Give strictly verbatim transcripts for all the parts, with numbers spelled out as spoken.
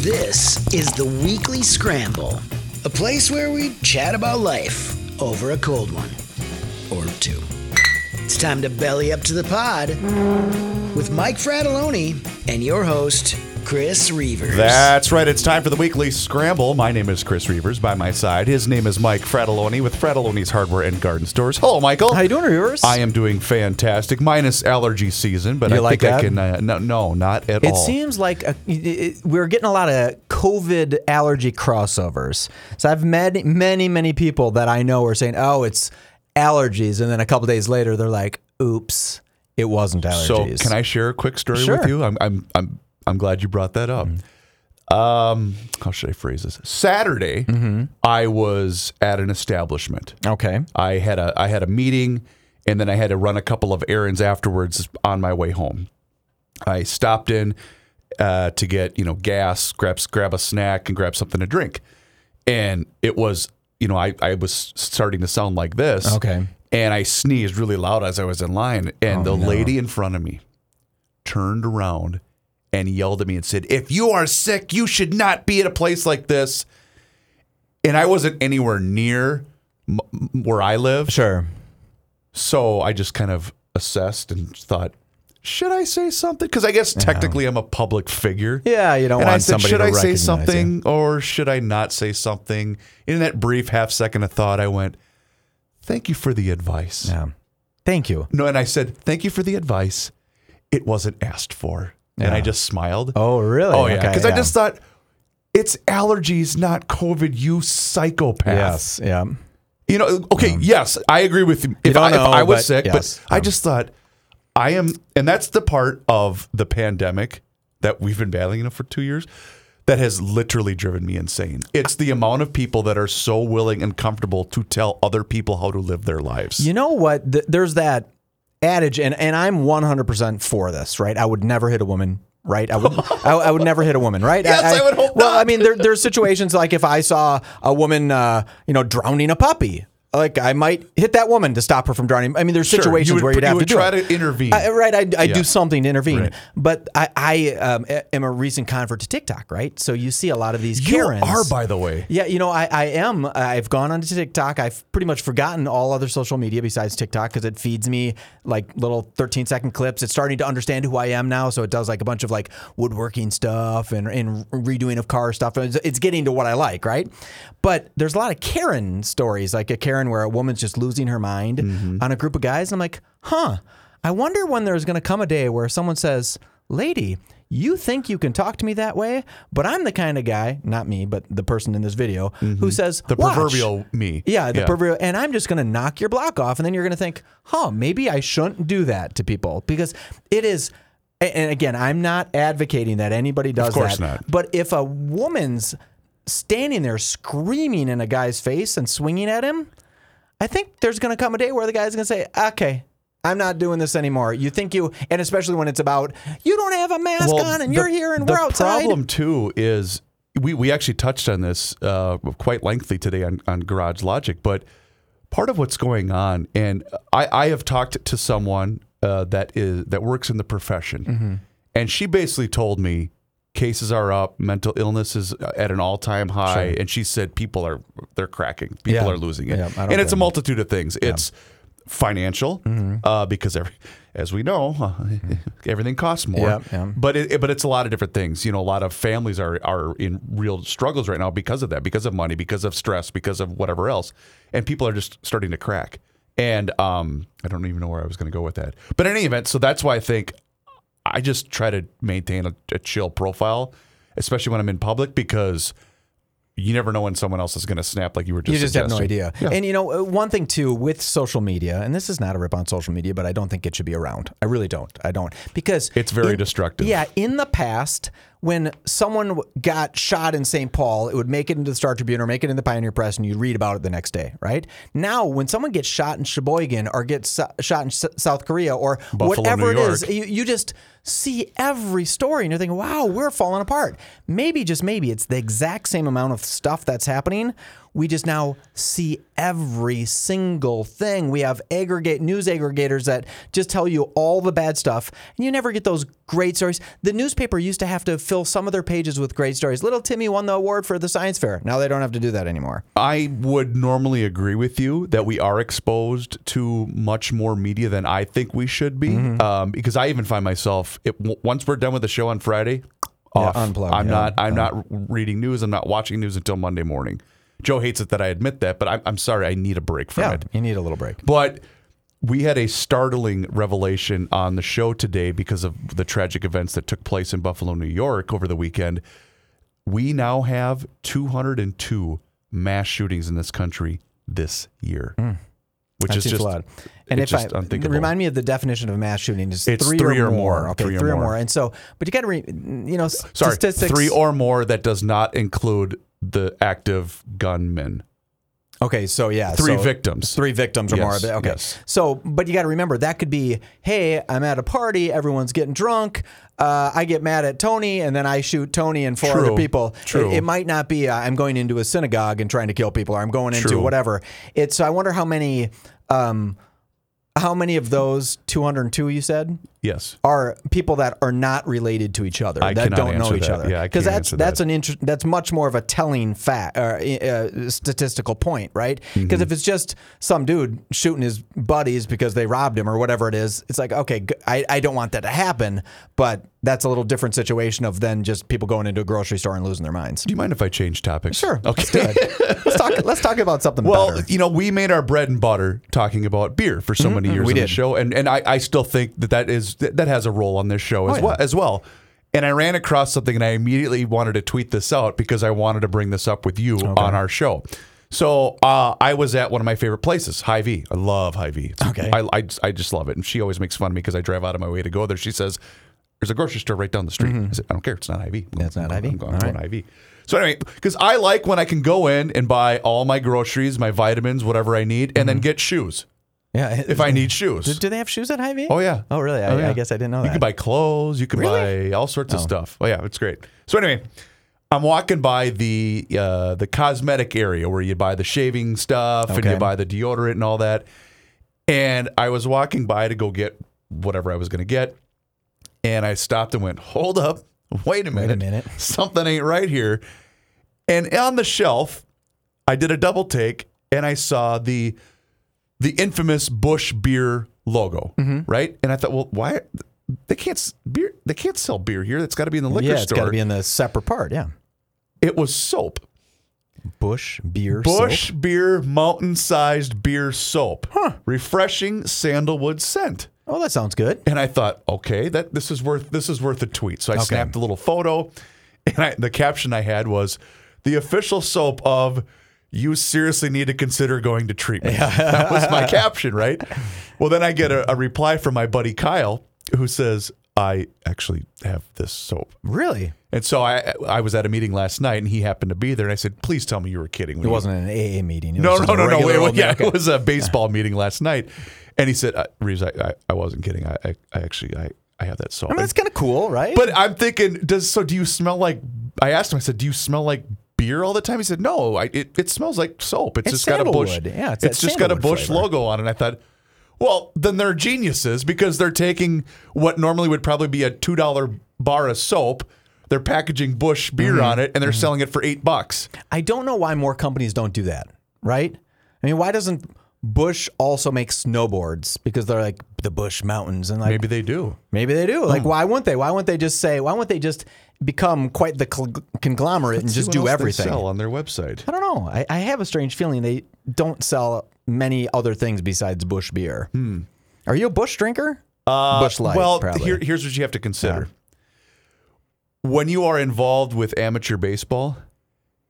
This is the Weekly Scramble, a place where we chat about life over a cold one or two. It's time to belly up to the pod with Mike Fratelloni and your host, Chris Reavers. That's right. It's time for the Weekly Scramble. My name is Chris Reavers. By my side, his name is Mike Fratelloni with Fratelloni's Hardware and Garden Stores. Hello, Michael. How you doing, Reavers? I am doing fantastic, minus allergy season, but you I like think that? I can. Uh, no, no, not at it all. It seems like a, it, we're getting a lot of COVID allergy crossovers. So I've met many, many people that I know are saying, "Oh, it's allergies," and then a couple days later, they're like, "Oops, it wasn't allergies." So can I share a quick story sure. with you? I'm, I'm, I'm. I'm glad you brought that up. Mm-hmm. Um, how should I phrase this? Saturday, mm-hmm. I was at an establishment. Okay. I had a I had a meeting, and then I had to run a couple of errands afterwards on my way home. I stopped in uh, to get, you know, gas, grab, grab a snack, and grab something to drink. And it was, you know, I, I was starting to sound like this. Okay. And I sneezed really loud as I was in line, and oh, the no. lady in front of me turned around and yelled at me and said, "If you are sick, you should not be at a place like this." And I wasn't anywhere near m- where I live. Sure. So I just kind of assessed and thought, should I say something? Because I guess yeah. technically I'm a public figure. Yeah, you don't and want I said, somebody should to I recognize say something you? Or should I not say something? In that brief half second of thought, I went, "Thank you for the advice." Yeah. Thank you. No, and I said, "Thank you for the advice. It wasn't asked for." Yeah. And I just smiled. Oh, really? Oh, yeah. Because okay, yeah. I just thought, it's allergies, not COVID, you psychopath. Yes, yeah. You know, okay, um, yes, I agree with you. If, you I, know, if I was but sick, yes, but um, I just thought, I am, and that's the part of the pandemic that we've been battling for two years that has literally driven me insane. It's the amount of people that are so willing and comfortable to tell other people how to live their lives. You know what? Th- there's that adage, and, and I'm one hundred percent for this, right? I would never hit a woman, right? I would I, I would never hit a woman, right? Yes, I, I, I would hope Well, not. I mean, there, there's situations like if I saw a woman, uh, you know, drowning a puppy, like I might hit that woman to stop her from drowning. I mean, there's sure. situations you would, where you'd you have would to try do it. to intervene. I, right, I, I yeah. do something to intervene. Right. But I, I um, am a recent convert to TikTok, right? So you see a lot of these Karens. You are, by the way. Yeah, you know, I, I am. I've gone onto TikTok. I've pretty much forgotten all other social media besides TikTok because it feeds me like little thirteen-second clips. It's starting to understand who I am now, so it does like a bunch of like woodworking stuff and, and redoing of car stuff. It's, it's getting to what I like, right? But there's a lot of Karen stories, like a Karen where a woman's just losing her mind mm-hmm. on a group of guys. I'm like, huh, I wonder when there's going to come a day where someone says, "Lady, you think you can talk to me that way? But I'm the kind of guy," not me, but the person in this video, mm-hmm. who says, "The Watch. proverbial me. Yeah, the yeah. proverbial, and I'm just going to knock your block off." And then you're going to think, huh, maybe I shouldn't do that to people because it is. And again, I'm not advocating that anybody does that. Of course that, not. But if a woman's standing there screaming in a guy's face and swinging at him, I think there's going to come a day where the guy's going to say, "Okay, I'm not doing this anymore. You think you," and especially when it's about, "You don't have a mask well, on and the, you're here and we're outside." The problem, too, is we, we actually touched on this uh, quite lengthily today on, on Garage Logic, but part of what's going on, and I, I have talked to someone uh, that is that works in the profession, mm-hmm. and she basically told me, cases are up, mental illness is at an all-time high, sure. and she said people are, they're cracking. People yeah. are losing it. Yeah, and it's a multitude of things. Yeah. It's financial, mm-hmm. uh, because every, as we know, mm-hmm. everything costs more. Yeah, yeah. But it, it, but it's a lot of different things. You know, a lot of families are, are in real struggles right now because of that, because of money, because of stress, because of whatever else. And people are just starting to crack. And um, I don't even know where I was going to go with that. But in any event, so that's why I think I just try to maintain a, a chill profile, especially when I'm in public, because you never know when someone else is going to snap like you were just You just suggesting. have no idea. Yeah. And, you know, one thing, too, with social media, and this is not a rip on social media, but I don't think it should be around. I really don't. I don't. Because it's very in, destructive. Yeah. In the past, when someone got shot in Saint Paul, it would make it into the Star Tribune or make it into the Pioneer Press, and you'd read about it the next day, right? Now, when someone gets shot in Sheboygan or gets so- shot in S- South Korea or Buffalo, whatever it is, you, you just see every story, and you're thinking, wow, we're falling apart. Maybe, just maybe, it's the exact same amount of stuff that's happening we just now see every single thing. We have aggregate news aggregators that just tell you all the bad stuff, and you never get those great stories. The newspaper used to have to fill some of their pages with great stories. Little Timmy won the award for the science fair. Now they don't have to do that anymore. I would normally agree with you that we are exposed to much more media than I think we should be, mm-hmm. um, because I even find myself, it, w- once we're done with the show on Friday, off. Yeah, unplugged, I'm yeah, not. I'm yeah. not reading news. I'm not watching news until Monday morning. Joe hates it that I admit that, but I'm, I'm sorry. I need a break from yeah, it. You need a little break. But we had a startling revelation on the show today because of the tragic events that took place in Buffalo, New York over the weekend. We now have two hundred two mass shootings in this country this year. Mm. Which that is just a lot. And if I remind me of the definition of mass shooting, is it's three, three or, or more. more. Okay, three, three or more. more. And so, but you got to, re, you know, Sorry, statistics. Three or more. That does not include the active gunmen. Okay, so yeah, three so victims, three victims or yes, more. Okay, yes. So, but you got to remember that could be, hey, I'm at a party, everyone's getting drunk, uh, I get mad at Tony, and then I shoot Tony and four True. other people. True. It, it might not be uh, I'm going into a synagogue and trying to kill people, or I'm going into True. whatever. It's. So I wonder how many, um, how many of those two hundred two you said, yes, are people that are not related to each other, I that don't know each that. other. Yeah, because that's that's that. an inter- that's much more of a telling fact, or uh, statistical point, right? Because mm-hmm. if it's just some dude shooting his buddies because they robbed him or whatever it is, it's like, okay, I, I don't want that to happen, but that's a little different situation of than just people going into a grocery store and losing their minds. Do you mind if I change topics? Sure. Okay. Let's do it. Let's talk. Let's talk about something. Well, better. you know, we made our bread and butter talking about beer for so mm-hmm. many years we on did. the show, and and I, I still think that that is. That has a role on this show as, oh, yeah. well, as well. And I ran across something, and I immediately wanted to tweet this out because I wanted to bring this up with you okay. on our show. So uh, I was at one of my favorite places, Hy-Vee. I love Hy-Vee. It's, okay. I, I, I just love it. And she always makes fun of me because I drive out of my way to go there. She says, there's a grocery store right down the street. Mm-hmm. I said, I don't care. It's not Hy-Vee. That's not Hy-Vee. I'm going, I'm going right. Hy-Vee. So anyway, because I like when I can go in and buy all my groceries, my vitamins, whatever I need, and mm-hmm. then get shoes. Yeah, if I need shoes. Do, do they have shoes at Hy-Vee? Oh, yeah. Oh, really? I, oh, yeah. I guess I didn't know that. You can buy clothes. You can really? buy all sorts oh. of stuff. Oh, yeah. It's great. So anyway, I'm walking by the uh, the cosmetic area where you buy the shaving stuff okay. and you buy the deodorant and all that. And I was walking by to go get whatever I was going to get. And I stopped and went, hold up. Wait a minute. Wait a minute. Something ain't right here. And on the shelf, I did a double take and I saw the... the infamous Busch beer logo, mm-hmm. right? And I thought, well, why they can't beer? They can't sell beer here. That's got to be in the liquor store. Yeah, it's got to be in the separate part. Yeah, it was soap. Busch beer. Busch soap? beer, mountain-sized beer soap. Huh. Refreshing sandalwood scent. Oh, that sounds good. And I thought, okay, that this is worth this is worth a tweet. So I okay. snapped a little photo, and I, the caption I had was, "The official soap of." You seriously need to consider going to treatment. That was my caption, right? Well, then I get a, a reply from my buddy Kyle, who says, I actually have this soap. Really? And so I I was at a meeting last night, and he happened to be there, and I said, please tell me you were kidding. It you? wasn't an A A meeting. It no, was no, no, no. It was, yeah, it was a baseball yeah. meeting last night. And he said, uh, Reeves, I, I, I wasn't kidding. I, I, I actually... I. I have that soap. I mean, that's kind of cool, right? But I'm thinking, does so do you smell like... I asked him, I said, do you smell like beer all the time? He said, no, I, it, it smells like soap. It's, it's just got a Busch, yeah, it's it's just got a Busch logo on it. And I thought, well, then they're geniuses because they're taking what normally would probably be a two dollar bar of soap. They're packaging Busch beer mm-hmm. on it, and they're mm-hmm. selling it for eight bucks. I don't know why more companies don't do that, right? I mean, why doesn't... Busch also makes snowboards because they're like the Busch Mountains, and like maybe they do, maybe they do. Like, mm. why wouldn't they? Why wouldn't they just say? Why wouldn't they just become quite the conglomerate Let's and just do everything? They sell on their website. I don't know. I, I have a strange feeling they don't sell many other things besides Busch beer. Hmm. Are you a Busch drinker? Uh, Busch Light. Well, here, here's what you have to consider: yeah. when you are involved with amateur baseball,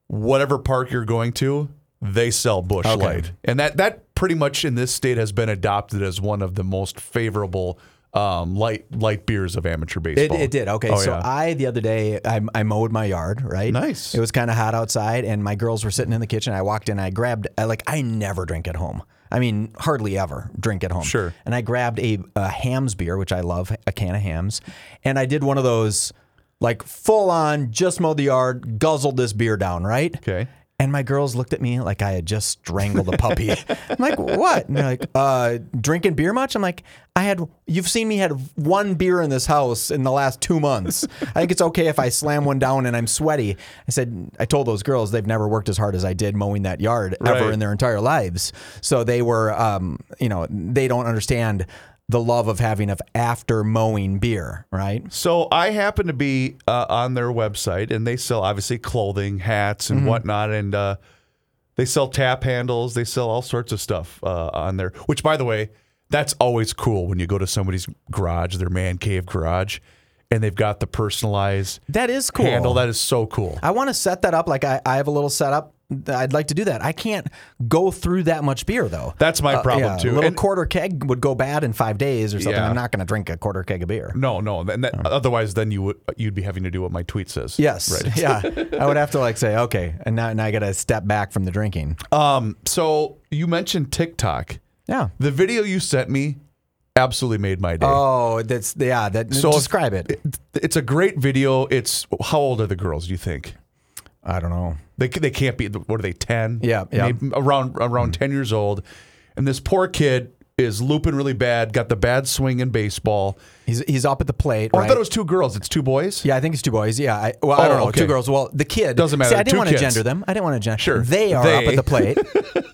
whatever park you're going to, they sell Busch okay. Light, and that that. pretty much in this state has been adopted as one of the most favorable um, light light beers of amateur baseball. It, it did. Okay. Oh, so yeah. I, the other day, I, I mowed my yard, right? Nice. It was kind of hot outside, and my girls were sitting in the kitchen. I walked in. I grabbed, I, like, I never drink at home. I mean, hardly ever drink at home. Sure. And I grabbed a, a Hams beer, which I love, a can of Hams. And I did one of those, like, full on, just mowed the yard, guzzled this beer down, right? Okay. And my girls looked at me like I had just strangled a puppy. I'm like, what? And they're like, uh, drinking beer much? I'm like, I had, you've seen me had one beer in this house in the last two months. I think it's okay if I slam one down and I'm sweaty. I said, I told those girls they've never worked as hard as I did mowing that yard right. ever in their entire lives. So they were, um, you know, they don't understand the love of having of after mowing beer, right? So I happen to be uh, on their website, and they sell, obviously, clothing, hats, and mm-hmm. whatnot, and uh, they sell tap handles. They sell all sorts of stuff uh, on there, which, by the way, that's always cool when you go to somebody's garage, their man cave garage, and they've got the personalized that is cool. handle. That is so cool. I want to set that up. Like, I, I have a little setup. I'd like to do that. I can't go through that much beer, though. That's my problem, uh, yeah, too. A little and quarter keg would go bad in five days or something. Yeah. I'm not going to drink a quarter keg of beer. No, no. And that, oh. Otherwise, then you would, you'd be having to do what my tweet says. Yes. Right. Yeah. I would have to, like, say, okay, and now, now I got to step back from the drinking. Um. So you mentioned TikTok. Yeah. The video you sent me absolutely made my day. Oh, that's yeah. That so describe it. it. It's a great video. It's how old are the girls, do you think? I don't know. They they can't be, what are they, ten? Yeah, yeah. Maybe around around mm. ten years old. And this poor kid is looping really bad, got the bad swing in baseball. He's he's up at the plate, oh, right? I thought it was two girls. It's two boys? Yeah, I think it's two boys. Yeah, I, well, oh, I don't know. Okay. Two girls. Well, the kid. Doesn't matter. See, I didn't two want kids. to gender them. I didn't want to gender them. Sure. They are they. up at the plate.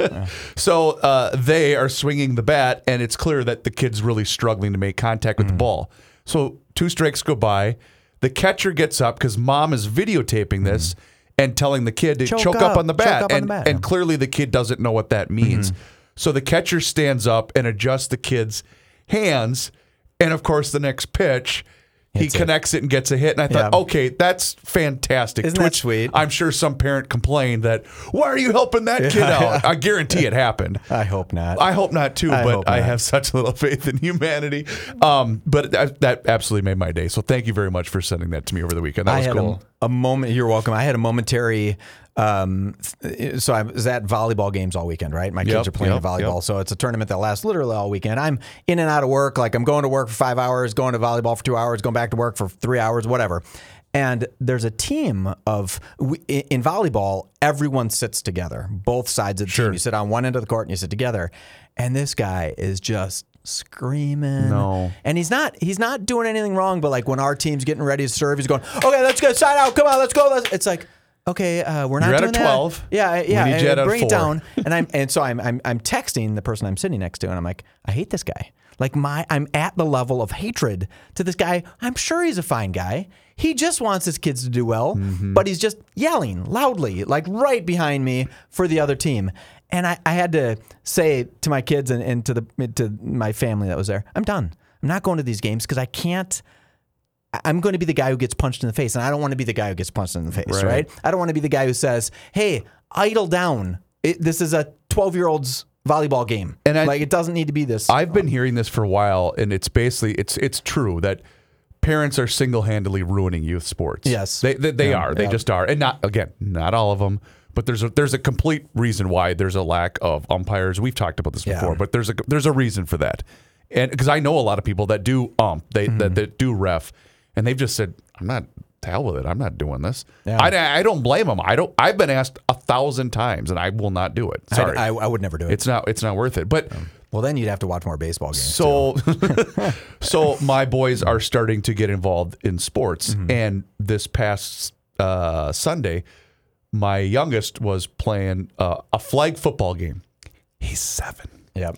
yeah. So uh, they are swinging the bat, and it's clear that the kid's really struggling to make contact with mm. the ball. So two strikes go by. The catcher gets up because mom is videotaping this. Mm. And telling the kid to choke, choke up, up on the bat. And, on the bat. And clearly the kid doesn't know what that means. Mm-hmm. So the catcher stands up and adjusts the kid's hands. And, of course, the next pitch, Hits he it. connects it and gets a hit. And I thought, yeah. okay, that's fantastic. Isn't that sweet? I'm sure some parent complained that, why are you helping that yeah, kid out? Yeah. I guarantee it happened. I hope not. I hope not, too. I but I not. have such little faith in humanity. Um, but that, that absolutely made my day. So thank you very much for sending that to me over the weekend. That I was had cool. A, A moment, you're welcome. I had a momentary, um, so I was at volleyball games all weekend, right? My yep, kids are playing yep, volleyball, yep. so it's a tournament that lasts literally all weekend. I'm in and out of work, like I'm going to work for five hours, going to volleyball for two hours, going back to work for three hours, whatever. And there's a team of, in volleyball, everyone sits together, both sides of the sure. team. You sit on one end of the court and you sit together. And this guy is just screaming. No. And he's not he's not doing anything wrong, but like when our team's getting ready to serve, he's going, okay, let's go, side out, come on, let's go. Let's. It's like, okay, uh, we're not You're doing that. You're at a twelve. That. Yeah, yeah. And and bring it down. And I'm and so I'm I'm I'm texting the person I'm sitting next to, and I'm like, I hate this guy. Like my I'm at the level of hatred to this guy. I'm sure he's a fine guy. He just wants his kids to do well, mm-hmm. but he's just yelling loudly, like right behind me for the other team. And I, I had to say to my kids and, and to the to my family that was there, I'm done. I'm not going to these games because I can't. I'm going to be the guy who gets punched in the face, and I don't want to be the guy who gets punched in the face, right? right? I don't want to be the guy who says, hey, idle down. It, this is a twelve-year-old's volleyball game. And I, like it doesn't need to be this. I've um, been hearing this for a while, and it's basically it's it's true that parents are single-handedly ruining youth sports. Yes. They they, they yeah, are. They yeah. just are. And not again, not all of them. But there's a there's a complete reason why there's a lack of umpires. We've talked about this before, yeah. but there's a there's a reason for that, and because I know a lot of people that do ump, they mm-hmm. that, that do ref, and they've just said, "I'm not to hell with it. I'm not doing this." Yeah. I, I don't blame them. I don't. I've been asked a thousand times, and I will not do it. Sorry, I, I, I would never do it. It's not it's not worth it. But um, well, then you'd have to watch more baseball games. So so my boys are starting to get involved in sports, mm-hmm. and this past uh, Sunday. My youngest was playing uh, a flag football game. He's seven. Yep.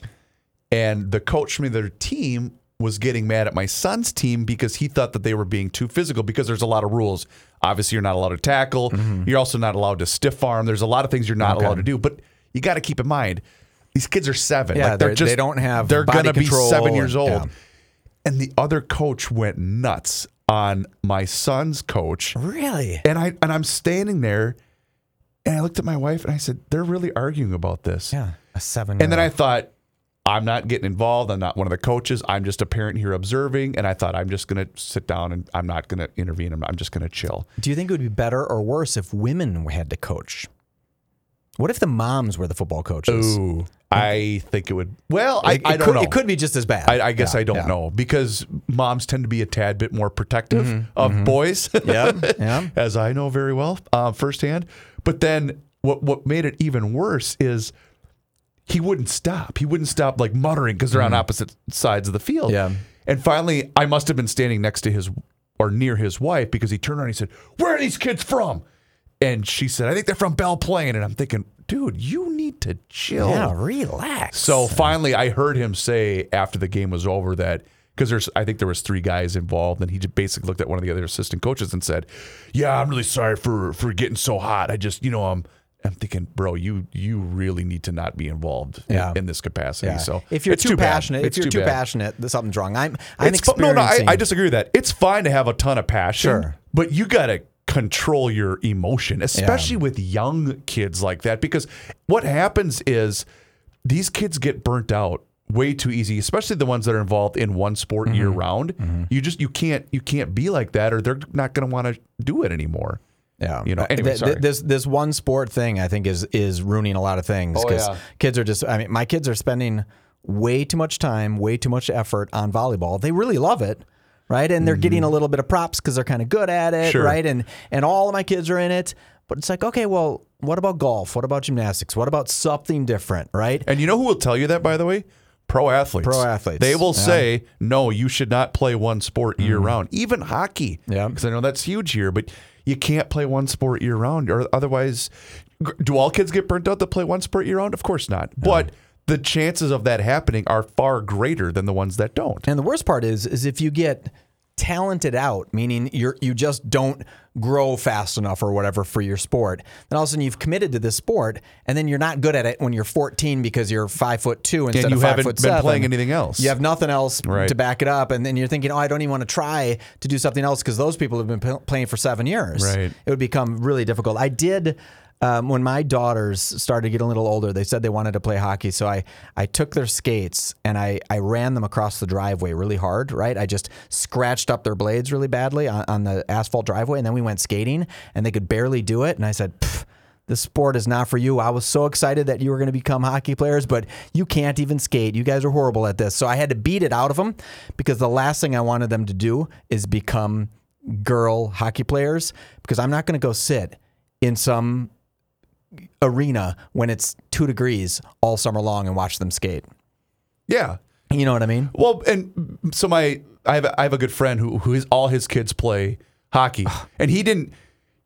And the coach from their team was getting mad at my son's team because he thought that they were being too physical because there's a lot of rules. Obviously, you're not allowed to tackle. Mm-hmm. You're also not allowed to stiff arm. There's a lot of things you're not okay. allowed to do. But you got to keep in mind, these kids are seven. Yeah, like they're just, they don't have They're going to be seven years old. Yeah. And the other coach went nuts on my son's coach. Really? And I And I'm standing there. And I looked at my wife and I said, they're really arguing about this. Yeah, a seven. And then I thought, I'm not getting involved. I'm not one of the coaches. I'm just a parent here observing. And I thought, I'm just going to sit down and I'm not going to intervene. I'm, I'm just going to chill. Do you think it would be better or worse if women had to coach? What if the moms were the football coaches? Ooh, I think it would. Well, I, I don't could, know. It could be just as bad. I, I guess yeah, I don't yeah. know because moms tend to be a tad bit more protective mm-hmm, of mm-hmm. boys, yeah, yeah. as I know very well uh, firsthand. But then what what made it even worse is he wouldn't stop. He wouldn't stop like muttering because they're mm. on opposite sides of the field. Yeah. And finally, I must have been standing next to his or near his wife because he turned around and he said, "Where are these kids from?" And she said, "I think they're from Belle Plaine." And I'm thinking, dude, you need to chill. Yeah, relax. So finally, I heard him say after the game was over that, because there's, I think there was three guys involved, and he just basically looked at one of the other assistant coaches and said, "Yeah, I'm really sorry for for getting so hot. I just, you know, I'm I'm thinking, bro, you you really need to not be involved yeah. in, in this capacity." Yeah. So if you're it's too, too passionate, it's if you're too, too passionate, something's wrong. I'm I'm it's, experiencing. No, no, I, I disagree with that. It's fine to have a ton of passion, sure. but you gotta control your emotion, especially yeah. with young kids like that, because what happens is these kids get burnt out way too easy, especially the ones that are involved in one sport mm-hmm. year round. Mm-hmm. You just you can't you can't be like that, or they're not going to want to do it anymore. Yeah, you know. Anyway, sorry. This this one sport thing I think is is ruining a lot of things because oh, yeah. kids are just. I mean, my kids are spending way too much time, way too much effort on volleyball. They really love it. Right, and they're mm-hmm. getting a little bit of props because they're kind of good at it, sure. right? And and all of my kids are in it, but it's like, okay, well, what about golf? What about gymnastics? What about something different, right? And you know who will tell you that, by the way? Pro athletes. Pro athletes. They will yeah. say, no, you should not play one sport mm-hmm. year round, even hockey. Yeah, because I know that's huge here, but you can't play one sport year round, or otherwise, do all kids get burnt out that play one sport year round? Of course not, yeah. but. The chances of that happening are far greater than the ones that don't. And the worst part is, is if you get talented out, meaning you're you just don't grow fast enough or whatever for your sport, then all of a sudden you've committed to this sport, and then you're not good at it when you're fourteen because you're five foot two instead of five foot seven. And you haven't been playing anything else. You have nothing else right. to back it up, and then you're thinking, oh, I don't even want to try to do something else because those people have been p- playing for seven years. Right. It would become really difficult. I did... Um, when my daughters started getting a little older, they said they wanted to play hockey. So I, I took their skates and I, I ran them across the driveway really hard, right? I just scratched up their blades really badly on, on the asphalt driveway. And then we went skating and they could barely do it. And I said, pfft. This sport is not for you. I was so excited that you were going to become hockey players, but you can't even skate. You guys are horrible at this. So I had to beat it out of them because the last thing I wanted them to do is become girl hockey players because I'm not going to go sit in some arena when it's two degrees all summer long and watch them skate. Yeah. You know what I mean? Well, and so my, I have, I have a good friend who, who is all his kids play hockey and he didn't,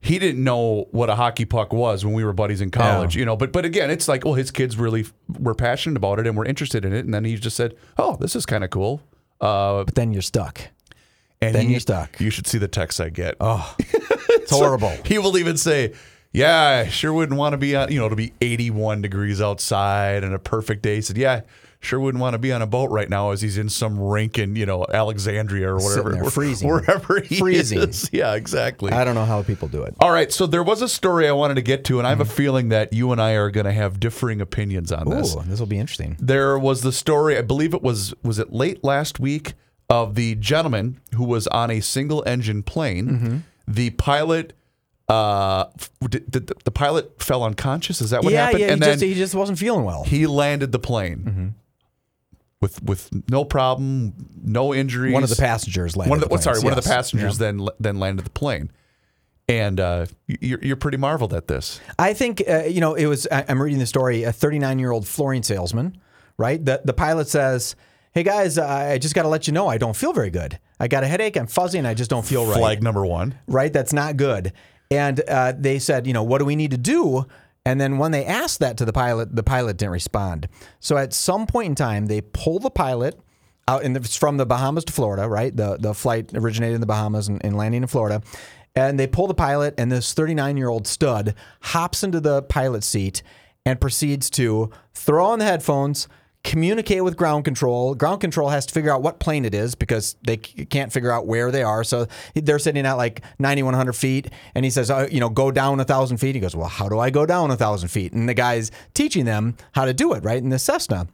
he didn't know what a hockey puck was when we were buddies in college, yeah. you know, but, but again, it's like, well, his kids really were passionate about it and were interested in it. And then he just said, oh, this is kind of cool. Uh, but then you're stuck. And then he, you're stuck. You should see the texts I get. Oh, it's horrible. So he will even say, yeah, I sure wouldn't want to be on, you know, it'll be eighty-one degrees outside and a perfect day. He said, yeah, sure wouldn't want to be on a boat right now as he's in some rink in, you know, Alexandria or whatever. There, freezing. Wherever he freezing. Is. Yeah, exactly. I don't know how people do it. All right, so there was a story I wanted to get to, and I have mm-hmm. a feeling that you and I are going to have differing opinions on this. Ooh, this will be interesting. There was the story, I believe it was, was it late last week, of the gentleman who was on a single-engine plane. Mm-hmm. The pilot... Uh, did, did the pilot fell unconscious? Is that what yeah, happened? Yeah, and he, then just, he just wasn't feeling well. He landed the plane mm-hmm. with with no problem, no injuries. One of the passengers landed. One of the, the planes, sorry, yes. one of the passengers yeah. then then landed the plane. And uh, you're, you're pretty marveled at this. I think uh, you know it was. I'm reading the story. A thirty-nine year old flooring salesman, right? The the pilot says, "Hey guys, I just got to let you know I don't feel very good. I got a headache. I'm fuzzy, and I just don't feel right." Flag number one. Right. That's not good. And uh, they said, you know, what do we need to do? And then when they asked that to the pilot, the pilot didn't respond. So at some point in time, they pull the pilot out in the, from the Bahamas to Florida, right? The the flight originated in the Bahamas and, and landing in Florida. And they pull the pilot, and this thirty-nine-year-old stud hops into the pilot seat and proceeds to throw on the headphones, communicate with ground control. Ground control has to figure out what plane it is because they c- can't figure out where they are. So they're sitting at like ninety-one hundred feet, and he says, oh, you know, go down one thousand feet. He goes, well, how do I go down one thousand feet? And the guy's teaching them how to do it, right, in the Cessna.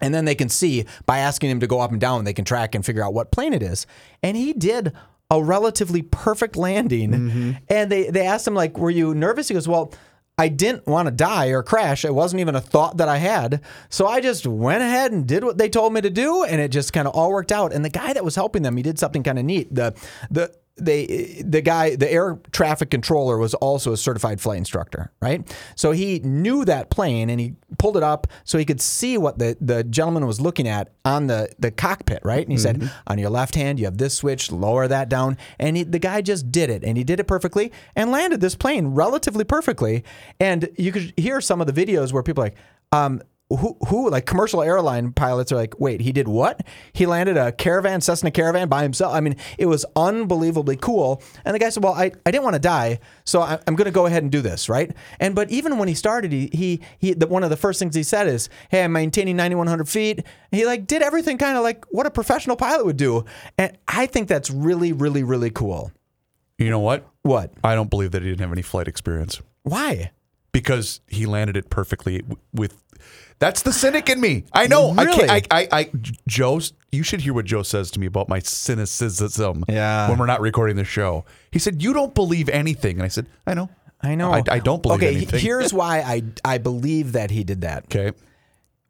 And then they can see by asking him to go up and down, they can track and figure out what plane it is. And he did a relatively perfect landing. Mm-hmm. And they, they asked him, like, were you nervous? He goes, well, I didn't want to die or crash. It wasn't even a thought that I had. So I just went ahead and did what they told me to do, and it just kind of all worked out. And the guy that was helping them, he did something kind of neat. The the They, the guy, the air traffic controller was also a certified flight instructor, right? So he knew that plane and he pulled it up so he could see what the, the gentleman was looking at on the, the cockpit, right? And he mm-hmm. said, on your left hand, you have this switch, lower that down. And he, the guy just did it, and he did it perfectly and landed this plane relatively perfectly. And you could hear some of the videos where people are like, um, Who, who, like commercial airline pilots are like, wait, he did what? He landed a caravan, Cessna Caravan by himself. I mean, it was unbelievably cool. And the guy said, well, I, I didn't want to die, so I, I'm going to go ahead and do this, right? And but even when he started, he he, he the, one of the first things he said is, hey, I'm maintaining ninety-one hundred feet. And he like did everything kind of like what a professional pilot would do. And I think that's really, really, really cool. You know what? What? I don't believe that he didn't have any flight experience. Why? Because he landed it perfectly with... That's the cynic in me. I know. Really? I, I, I, I, Joe, you should hear what Joe says to me about my cynicism yeah. when we're not recording the show. He said, you don't believe anything. And I said, I know. I know. I, I don't believe okay, anything. Okay, here's why I, I believe that he did that. Okay.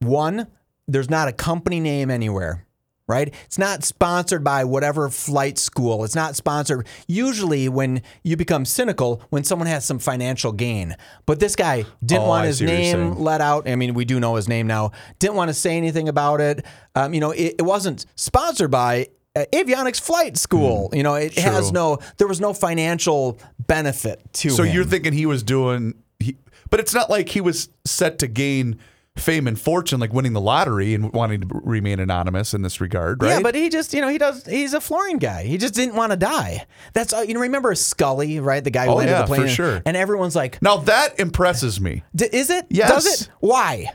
One, there's not a company name anywhere, right? It's not sponsored by whatever flight school. It's not sponsored. Usually when you become cynical, when someone has some financial gain. But this guy didn't oh, want I his name let out. I mean, we do know his name now. Didn't want to say anything about it. Um, you know, it, it wasn't sponsored by uh, Avionics Flight School. Mm, you know, it true. has no, there was no financial benefit to so him. So you're thinking he was doing, he, but it's not like he was set to gain fame and fortune, like winning the lottery and wanting to remain anonymous in this regard, right? Yeah, but he just, you know, he does, he's a flooring guy. He just didn't want to die. That's, you know, remember Scully, right? The guy who oh, landed yeah, the plane. Oh, yeah, for sure. And everyone's like... Now that impresses me. D- is it? Yes. Does it? Why?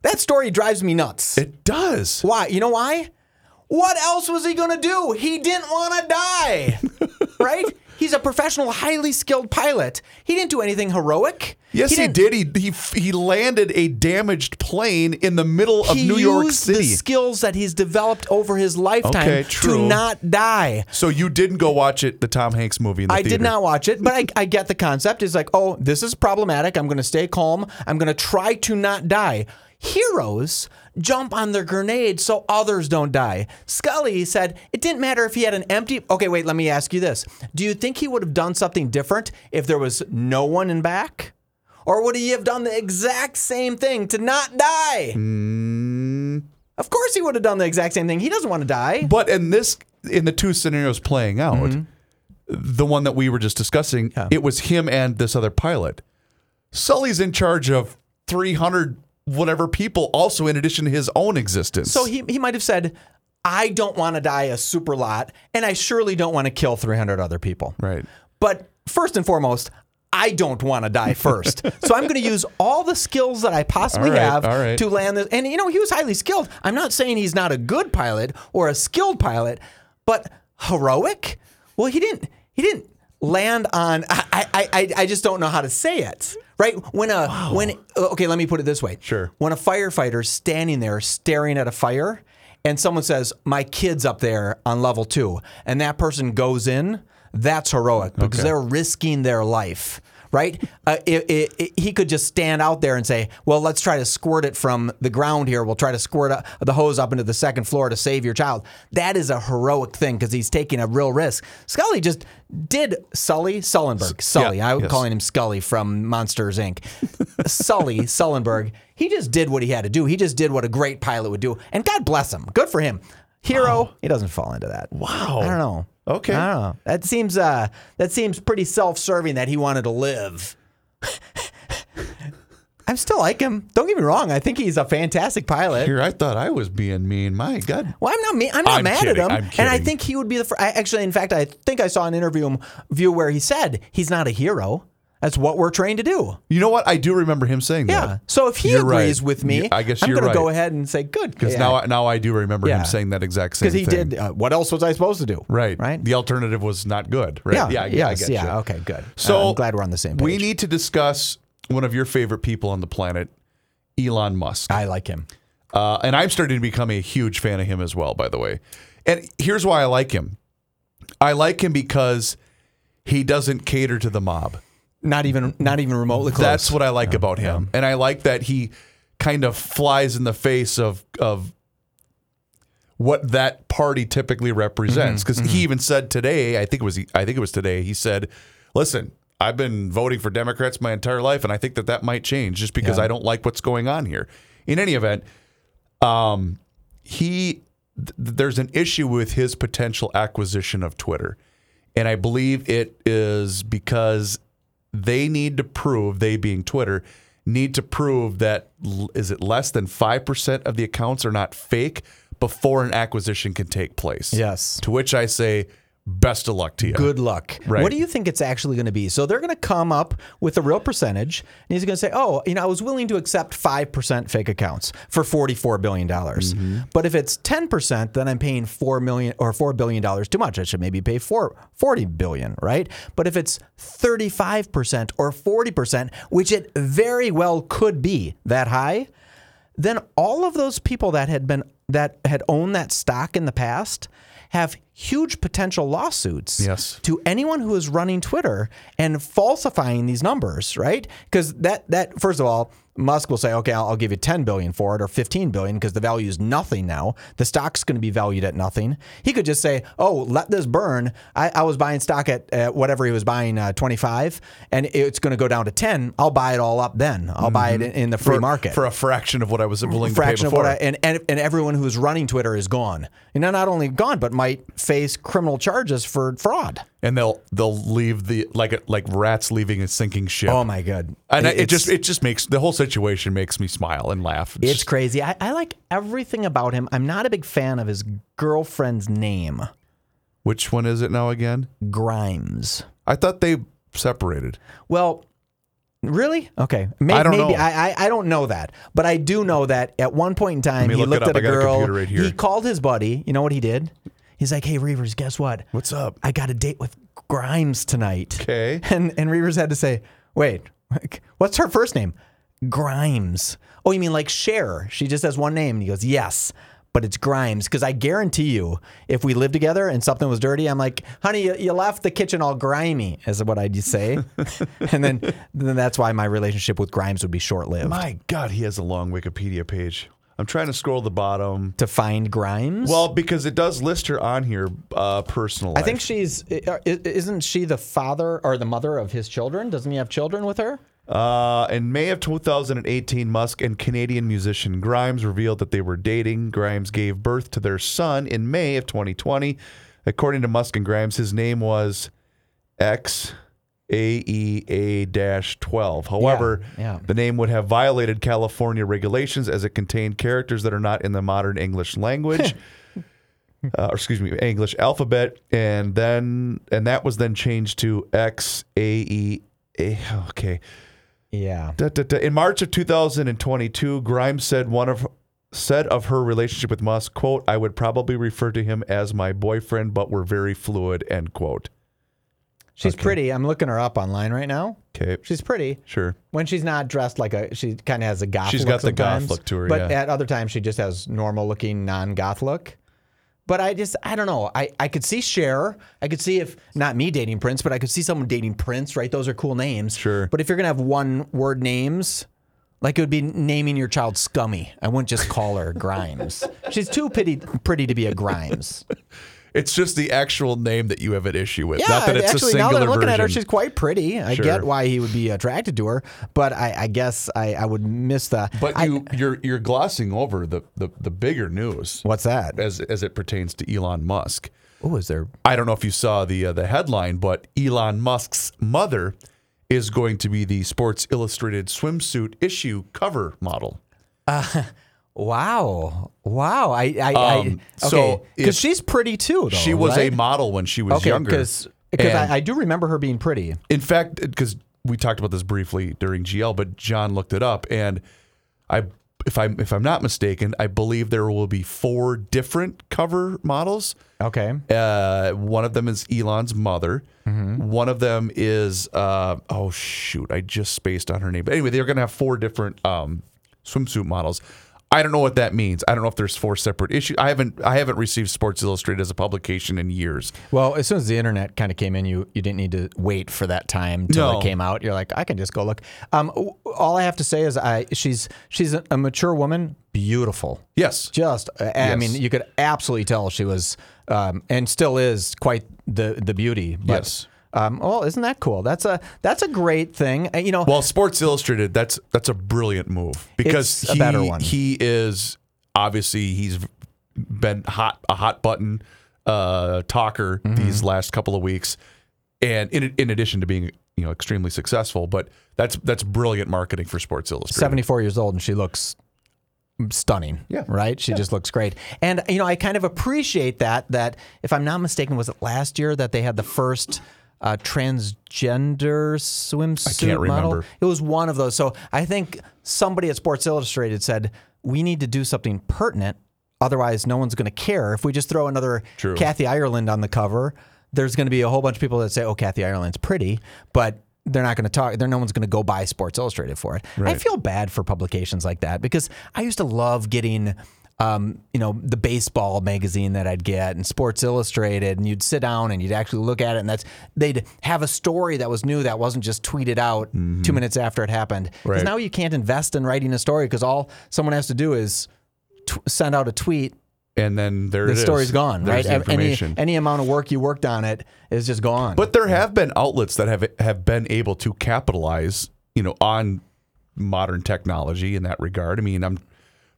That story drives me nuts. It does. Why? You know why? What else was he going to do? He didn't want to die, right? He's a professional, highly skilled pilot. He didn't do anything heroic. Yes, he, he did. He, he he landed a damaged plane in the middle of he New York City. He used the skills that he's developed over his lifetime okay, to not die. So you didn't go watch it, the Tom Hanks movie in the I theater. Did not watch it, but I, I get the concept. It's like, oh, this is problematic. I'm going to stay calm. I'm going to try to not die. Heroes jump on their grenade so others don't die. Scully said it didn't matter if he had an empty... Okay, wait, let me ask you this. Do you think he would have done something different if there was no one in back? Or would he have done the exact same thing to not die? Mm. Of course he would have done the exact same thing. He doesn't want to die. But in this, in the two scenarios playing out, mm-hmm. the one that we were just discussing, yeah. it was him and this other pilot. Sully's in charge of three hundred... whatever people also in addition to his own existence. So he he might have said, I don't want to die a super lot, and I surely don't want to kill three hundred other people. Right. But first and foremost, I don't want to die first. So I'm going to use all the skills that I possibly all right, have all right. to land this. And, you know, he was highly skilled. I'm not saying he's not a good pilot or a skilled pilot, but heroic? Well, he didn't. He didn't. Land on, I, I I I just don't know how to say it, right? When a, wow. when, okay, let me put it this way. Sure. When a firefighter's standing there staring at a fire and someone says, my kid's up there on level two, and that person goes in, that's heroic because okay. they're risking their life, right? uh, it, it, it, he could just stand out there and say, well, let's try to squirt it from the ground here. We'll try to squirt up, the hose up into the second floor to save your child. That is a heroic thing because he's taking a real risk. Scully just did Sully, Sullenberg, Sully. Yeah, I was yes. calling him Scully from Monsters, Incorporated. Sully, Sullenberg. He just did what he had to do. He just did what a great pilot would do. And God bless him. Good for him. Hero. Wow. He doesn't fall into that. Wow. I don't know. Okay. I don't know. That seems uh, that seems pretty self-serving that he wanted to live. I'm still like him. Don't get me wrong. I think he's a fantastic pilot. Here, I thought I was being mean. My God. Well, I'm not mean. I'm not I'm mad kidding. at him. I'm kidding. And I think he would be the first. Actually, in fact, I think I saw an interview view where he said he's not a hero. That's what we're trained to do. You know what? I do remember him saying yeah. that. Yeah. So if he you're agrees right. with me, yeah, I guess I'm going right. to go ahead and say good. Because yeah. now, now I do remember yeah. him saying that exact same thing. Because he did. Uh, what else was I supposed to do? Right. Right. The alternative was not good. Right. Yeah. Yeah. I, yes, I get yeah. You. Okay. Good. So uh, I'm glad we're on the same page. We need to discuss one of your favorite people on the planet, Elon Musk. I like him, uh, and I'm starting to become a huge fan of him as well. By the way, and here's why I like him. I like him because he doesn't cater to the mob. Not even, not even remotely close. That's what I like yeah, about him, yeah. and I like that he kind of flies in the face of of what that party typically represents. Because mm-hmm. mm-hmm. he even said today, I think it was I think it was today, he said, listen, I've been voting for Democrats my entire life, and I think that that might change just because yeah. I don't like what's going on here. In any event, um, he th- there's an issue with his potential acquisition of Twitter. And I believe it is because they need to prove, they being Twitter, need to prove that, is it less than five percent of the accounts are not fake before an acquisition can take place? Yes. To which I say, best of luck to you. Good luck. Right. What do you think it's actually going to be? So they're going to come up with a real percentage, and he's going to say, oh, you know, I was willing to accept five percent fake accounts for forty-four billion dollars. Mm-hmm. But if it's ten percent, then I'm paying four million dollars or four billion dollars too much. I should maybe pay forty billion dollars, right? But if it's thirty-five percent or forty percent, which it very well could be that high, then all of those people that had been that had owned that stock in the past have huge potential lawsuits yes. to anyone who is running Twitter and falsifying these numbers, right? Because that, that first of all, Musk will say, okay, I'll, I'll give you ten billion dollars for it or fifteen billion dollars because the value is nothing now. The stock's going to be valued at nothing. He could just say, oh, let this burn. I, I was buying stock at uh, whatever he was buying, uh, twenty-five, and it's going to go down to ten. I'll buy it all up then. I'll mm-hmm. buy it in, in the free for, market. For a fraction of what I was willing fraction to pay before. Of what I, and, and, and everyone who's running Twitter is gone. And they're not only gone, but might face criminal charges for fraud. And they'll they'll leave the like like rats leaving a sinking ship. Oh my god! And it, it just it just makes the whole situation makes me smile and laugh. It's, it's just crazy. I, I like everything about him. I'm not a big fan of his girlfriend's name. Which one is it now again? Grimes. I thought they separated. Well, really? Okay. Maybe, I don't maybe. know. I, I I don't know that, but I do know that at one point in time he looked at a girl. Right, he called his buddy. You know what he did? He's like, hey, Reavers, guess what? What's up? I got a date with Grimes tonight. Okay. And and Reavers had to say, wait, what's her first name? Grimes. Oh, you mean like Cher? She just has one name. And he goes, yes, but it's Grimes. Because I guarantee you, if we lived together and something was dirty, I'm like, honey, you, you left the kitchen all grimy, is what I'd say. And then, then that's why my relationship with Grimes would be short-lived. My God, he has a long Wikipedia page. I'm trying to scroll to the bottom. To find Grimes? Well, because it does list her on here, uh, personal life. I think she's, isn't she the father or the mother of his children? Doesn't he have children with her? Uh, in May of two thousand eighteen, Musk and Canadian musician Grimes revealed that they were dating. Grimes gave birth to their son in May of twenty twenty. According to Musk and Grimes, his name was X. A E A twelve. However, yeah, yeah. the name would have violated California regulations as it contained characters that are not in the modern English language, uh, or excuse me, English alphabet, and then and that was then changed to X A E A. Okay. Yeah. Da, da, da. In March of two thousand twenty-two, Grimes said one of said of her relationship with Musk, quote, I would probably refer to him as my boyfriend, but we're very fluid, end quote. She's okay. pretty. I'm looking her up online right now. Okay. She's pretty. Sure. When she's not dressed like a, she kind of has a goth she's look She's got the goth look to her, but yeah. But at other times, she just has normal-looking, non-goth look. But I just, I don't know. I, I could see Cher. I could see if, not me dating Prince, but I could see someone dating Prince, right? Those are cool names. Sure. But if you're going to have one-word names, like it would be naming your child Scummy. I wouldn't just call her Grimes. She's too pretty, pretty to be a Grimes. It's just the actual name that you have an issue with. Yeah, not that it's actually, a singular now that I'm looking version. At her, she's quite pretty. I sure. get why he would be attracted to her, but I, I guess I, I would miss the. But I, you, you're you're glossing over the, the, the bigger news. What's that? As as it pertains to Elon Musk. Oh, is there? I don't know if you saw the uh, the headline, but Elon Musk's mother is going to be the Sports Illustrated swimsuit issue cover model. Uh Wow. Wow. I, I, um, I okay. Because so she's pretty too, though. She was right? a model when she was okay, younger. Because I, I do remember her being pretty. In fact, because we talked about this briefly during G L, but John looked it up. And I, if I'm, if I'm not mistaken, I believe there will be four different cover models. Okay. Uh, one of them is Elon's mother. Mm-hmm. One of them is, uh, oh, shoot, I just spaced on her name. But anyway, they're going to have four different um, swimsuit models. I don't know what that means. I don't know if there's four separate issues. I haven't I haven't received Sports Illustrated as a publication in years. Well, as soon as the internet kind of came in, you, you didn't need to wait for that time till no. it came out. You're like, I can just go look. Um, all I have to say is I she's she's a mature woman, beautiful. Yes. Just I yes. mean, you could absolutely tell she was um, and still is quite the the beauty. But yes. Um, oh, isn't that cool? That's a that's a great thing. Uh, you know. Well, Sports Illustrated, that's that's a brilliant move because it's he, a better one. He is obviously he's been hot a hot button uh, talker mm-hmm. these last couple of weeks, and in in addition to being you know extremely successful, but that's that's brilliant marketing for Sports Illustrated. seventy-four years old and she looks stunning, yeah. right? She yeah. just looks great. And you know, I kind of appreciate that. That if I'm not mistaken, was it last year that they had the first. Uh, transgender swimsuit I can't remember. Model. It was one of those. So I think somebody at Sports Illustrated said, we need to do something pertinent. Otherwise, no one's going to care. If we just throw another True. Kathy Ireland on the cover, there's going to be a whole bunch of people that say, oh, Kathy Ireland's pretty. But they're not going to talk. There, no one's going to go buy Sports Illustrated for it. Right. I feel bad for publications like that because I used to love getting... Um, you know, the baseball magazine that I'd get and Sports Illustrated, and you'd sit down and you'd actually look at it, and that's they'd have a story that was new that wasn't just tweeted out mm-hmm. two minutes after it happened. Because right. now you can't invest in writing a story because all someone has to do is t- send out a tweet, and then there the it story's is. Gone. There's right, any any amount of work you worked on it is just gone. But there yeah. have been outlets that have have been able to capitalize, you know, on modern technology in that regard. I mean, I'm.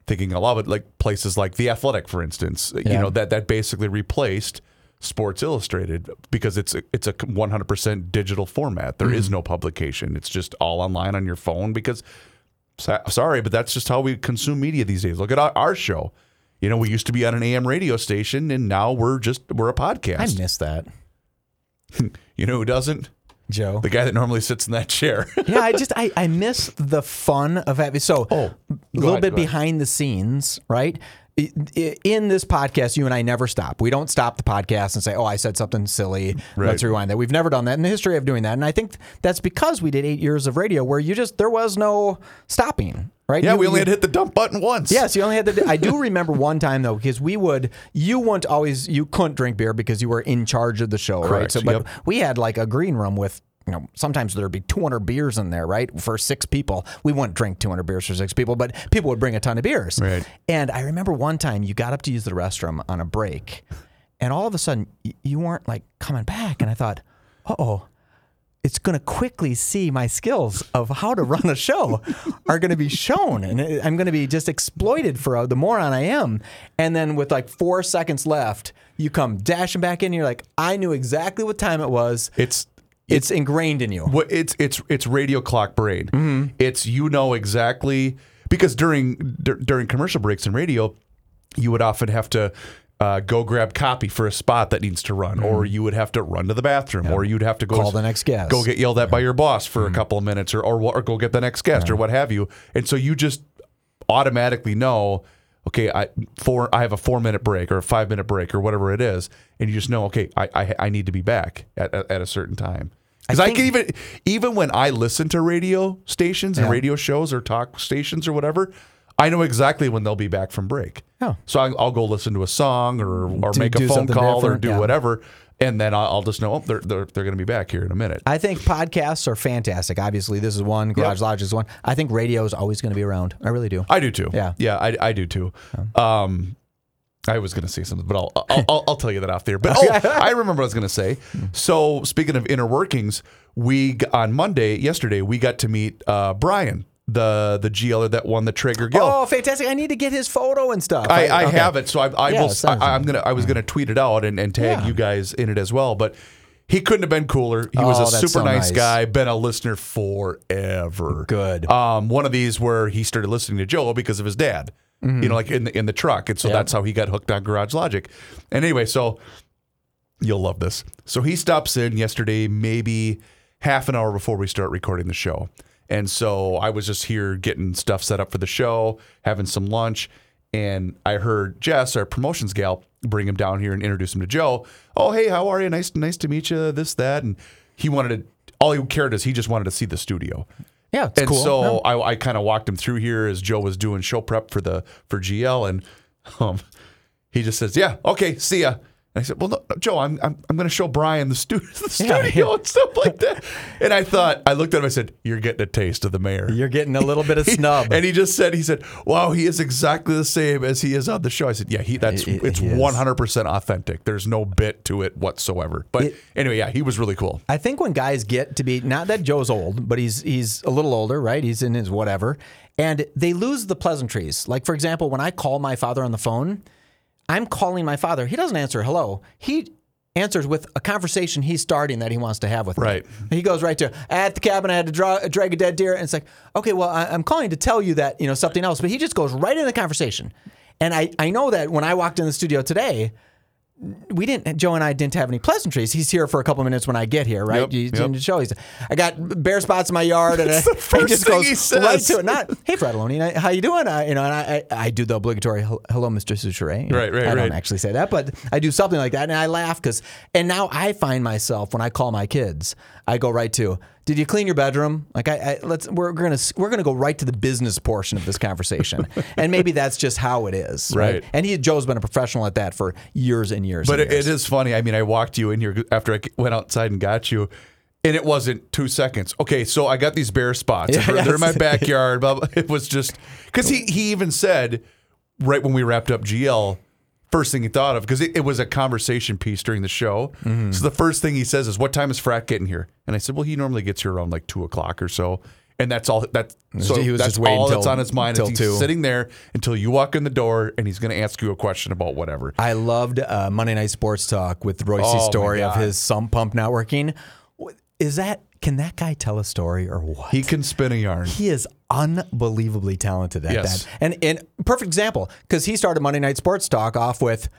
Thinking a lot of it, like places like The Athletic, for instance, yeah. you know that that basically replaced Sports Illustrated because it's a, it's a one hundred percent digital format. There mm-hmm. is no publication; it's just all online on your phone. Because, sorry, but that's just how we consume media these days. Look at our, our show. You know, we used to be on an A M radio station, and now we're just we're a podcast. I miss that. You know who doesn't? Joe, the guy that normally sits in that chair. yeah, I just I, I miss the fun of having so oh, a little ahead, bit behind ahead. The scenes, right? In this podcast, you and I never stop. We don't stop the podcast and say, "Oh, I said something silly. Right. Let's rewind that." We've never done that in the history of doing that, and I think that's because we did eight years of radio where you just there was no stopping. Right? Yeah, you, we only you, had to hit the dump button once. Yes, you only had to. I do remember one time though, because we would, you wouldn't always, you couldn't drink beer because you were in charge of the show, Correct. Right? So, but yep. we had like a green room with, you know, sometimes there'd be two hundred beers in there, right? For six people, we wouldn't drink two hundred beers for six people, but people would bring a ton of beers. Right. And I remember one time you got up to use the restroom on a break, and all of a sudden you weren't like coming back, and I thought, uh oh. It's going to quickly see my skills of how to run a show are going to be shown. And I'm going to be just exploited for the moron I am. And then with like four seconds left, you come dashing back in. And you're like, I knew exactly what time it was. It's it's, it's ingrained in you. What, it's it's it's radio clock brain. Mm-hmm. It's you know exactly because during d- during commercial breaks in radio, you would often have to. Uh, go grab copy for a spot that needs to run, mm. or you would have to run to the bathroom, yep. or you'd have to go call the next guest, go get yelled at yeah. by your boss for mm. a couple of minutes, or or, or go get the next guest, right. or what have you. And so you just automatically know, okay, I four, I have a four minute break or a five minute break or whatever it is, and you just know, okay, I I, I need to be back at at a certain time. Because I, I can even even when I listen to radio stations yeah. and radio shows or talk stations or whatever. I know exactly when they'll be back from break. Oh. So I, I'll go listen to a song or or do, make a phone call or do yeah. whatever, and then I'll, I'll just know oh, they're they're, they're going to be back here in a minute. I think podcasts are fantastic. Obviously, this is one. Garage yep. Lodge is one. I think radio is always going to be around. I really do. I do too. Yeah, yeah, I, I do too. Um, I was going to say something, but I'll I'll, I'll I'll tell you that off the air. But oh, I remember what I was going to say. So speaking of inner workings, we on Monday yesterday we got to meet uh, Brian. The the GLer that won the Traeger Gill. Oh, fantastic! I need to get his photo and stuff. I, I okay. have it, so I, I yeah, will. I, I'm gonna. I was gonna tweet it out and, and tag yeah. you guys in it as well. But he couldn't have been cooler. He oh, was a super so nice, nice guy. Been a listener forever. Good. Um, one of these where he started listening to Joe because of his dad. Mm-hmm. You know, like in the in the truck, and so yep. that's how he got hooked on Garage Logic. And anyway, so you'll love this. So he stops in yesterday, maybe half an hour before we start recording the show. And so I was just here getting stuff set up for the show, having some lunch, and I heard Jess, our promotions gal, bring him down here and introduce him to Joe. Oh, hey, how are you? Nice, nice to meet you. This, that, and he wanted to. All he cared is he just wanted to see the studio. Yeah, it's and cool. so yeah. I, I kind of walked him through here as Joe was doing show prep for the for G L, and um, he just says, "Yeah, okay, see ya." And I said, "Well, no, no, Joe, I'm I'm, I'm going to show Brian the, stu- the yeah, studio yeah. and stuff like that." And I thought, I looked at him, I said, "You're getting a taste of the mayor. You're getting a little bit of snub." And he just said, "He said, wow, he is exactly the same as he is on the show." I said, "Yeah, he that's he, it's he one hundred percent authentic. There's no bit to it whatsoever." But it, anyway, yeah, he was really cool. I think when guys get to be not that Joe's old, but he's he's a little older, right? He's in his whatever, and they lose the pleasantries. Like for example, when I call my father on the phone. I'm calling my father. He doesn't answer hello. He answers with a conversation he's starting that he wants to have with right. me. Right. He goes right to, at the cabin, I had to draw, drag a dead deer. And it's like, okay, well, I, I'm calling to tell you that, you know, something else. But he just goes right into the conversation. And I, I know that when I walked in the studio today, we didn't, Joe and I didn't have any pleasantries. He's here for a couple minutes when I get here, right? Yep, you yep. didn't show. He's, I got bare spots in my yard. And That's I, the first I just thing goes he says. Right to it. Not, "Hey, Fratelloni, how you doing?" I, you know, and I, I do the obligatory, "Hello, Mister Suchere." Right, right, I right. I don't actually say that, but I do something like that. And I laugh because, and now I find myself when I call my kids, I go right to, "Did you clean your bedroom?" Like I, I let's we're gonna we're gonna go right to the business portion of this conversation, and maybe that's just how it is, right? right? And he, Joe's been a professional at that for years and years. But and years. It is funny. I mean, I walked you in here after I went outside and got you, and it wasn't two seconds. Okay, so I got these bare spots. Yeah, yes. They're in my backyard. Blah, blah. It was just because he he even said right when we wrapped up G L. First thing he thought of, because it, it was a conversation piece during the show. Mm. So the first thing he says is, "What time is Frat getting here?" And I said, "Well, he normally gets here around like two o'clock or so." And that's all. That's so he was that's just waiting all till, that's on his mind. Is he's two. Sitting there until you walk in the door, and he's going to ask you a question about whatever. I loved uh, Monday Night Sports Talk with Royce's oh, story of his sump pump not working. Is that? Can that guy tell a story or what? He can spin a yarn. He is unbelievably talented at yes. that. And and perfect example, because he started Monday Night Sports Talk off with,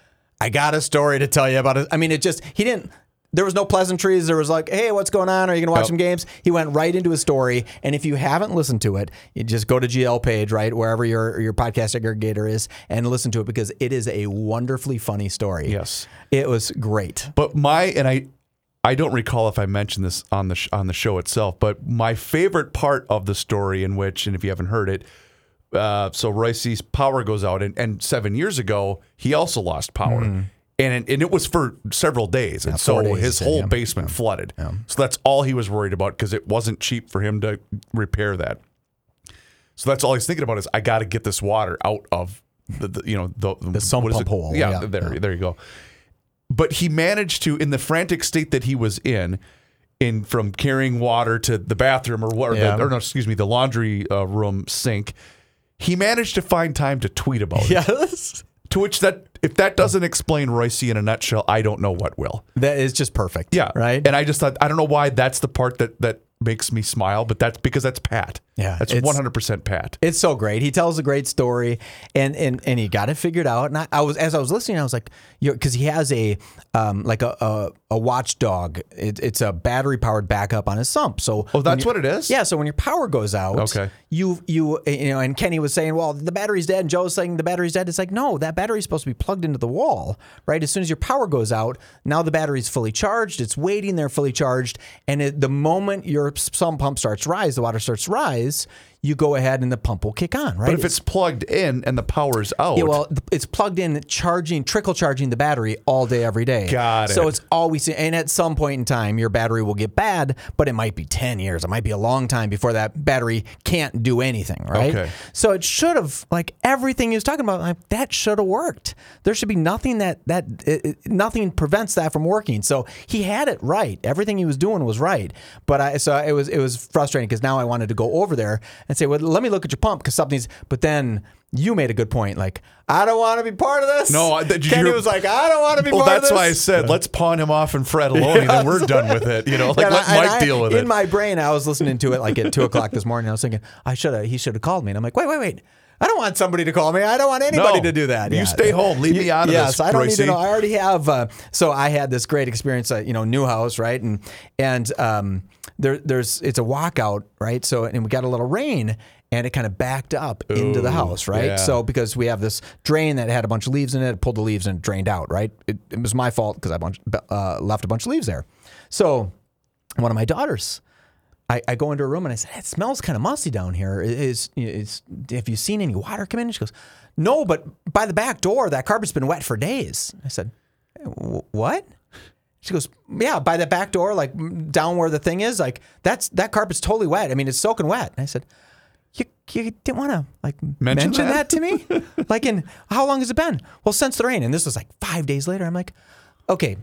"I got a story to tell you about it." I mean, it just, he didn't, there was no pleasantries. There was like, "Hey, what's going on? Are you going to watch nope. some games?" He went right into his story. And if you haven't listened to it, you just go to G L page, right, wherever your, your podcast aggregator is, and listen to it because it is a wonderfully funny story. Yes. It was great. But my, and I... I don't recall if I mentioned this on the sh- on the show itself, but my favorite part of the story in which, and if you haven't heard it, uh, so Royce's power goes out, and, and seven years ago, he also lost power. Mm. And and it was for several days, and yeah, so days his whole him. basement yeah. flooded. Yeah. So that's all he was worried about because it wasn't cheap for him to repair that. So that's all he's thinking about is, "I got to get this water out of the, the you know the, the sump pump hole." Yeah, yeah, there yeah. there you go. But he managed to, in the frantic state that he was in, in from carrying water to the bathroom or what, or, yeah. the, or no, excuse me, the laundry uh, room sink, he managed to find time to tweet about it. Yes. To which that, if that doesn't explain Royce in a nutshell, I don't know what will. That is just perfect. Yeah. Right. And I just thought, I don't know why that's the part that that makes me smile, but that's because that's Pat. Yeah. That's one hundred percent Pat. It's so great. He tells a great story, and and, and he got it figured out. And I, I was, as I was listening, I was like, because he has a, um, like a, a, a watchdog. It, it's a battery powered backup on his sump. So oh, that's what it is? Yeah. So when your power goes out, okay. you, you, you know, and Kenny was saying, "Well, the battery's dead," and Joe's saying the battery's dead. It's like, no, that battery's supposed to be plugged into the wall, right? As soon as your power goes out, now the battery's fully charged. It's waiting there fully charged. And it, the moment your sump pump starts to rise, the water starts to rise, you go ahead and the pump will kick on, right? But if it's, it's plugged in and the power's out. Yeah, well, it's plugged in, charging, trickle charging the battery all day, every day. Got it. So it's always, and at some point in time, your battery will get bad, but it might be ten years. It might be a long time before that battery can't do anything, right? Okay. So it should have, like everything he was talking about, like, that should have worked. There should be nothing that, that it, nothing prevents that from working. So he had it right. Everything he was doing was right. But I, so it was, it was frustrating because now I wanted to go over there and say, "Well, let me look at your pump because something's," but then you made a good point. Like, "I don't want to be part of this." No, Kenny was like, "I don't want to be well, part of this." Well, that's why I said, let's pawn him off in Fratelloni, yes. then we're done with it. You know, like, and let I, Mike I, deal with in it. In my brain, I was listening to it like at two o'clock this morning. I was thinking, I should have, he should have called me. And I'm like, wait, wait, wait. I don't want somebody to call me. I don't want anybody no, to do that. You yeah. stay home. Leave you, me out of yes, this. Yes, I don't Royce. Need to know. I already have. Uh, so I had this great experience at, you know, Newhouse, right? And and um, there there's it's a walkout, right? So and we got a little rain. And it kind of backed up Ooh, into the house, right? Yeah. So because we have this drain that had a bunch of leaves in it, it pulled the leaves and it drained out, right? It, it was my fault because I bunch, uh, left a bunch of leaves there. So one of my daughters I, I go into a room and I said, it smells kind of musty down here. Is, is, have you seen any water come in? And she goes, no, but by the back door, that carpet's been wet for days. I said, what? She goes, yeah, by the back door, like down where the thing is, like that's that carpet's totally wet. I mean, it's soaking wet. And I said, you, you didn't want to like mention, mention that? that to me? Like, in how long has it been? Well, since the rain. And this was like five days later. I'm like, okay,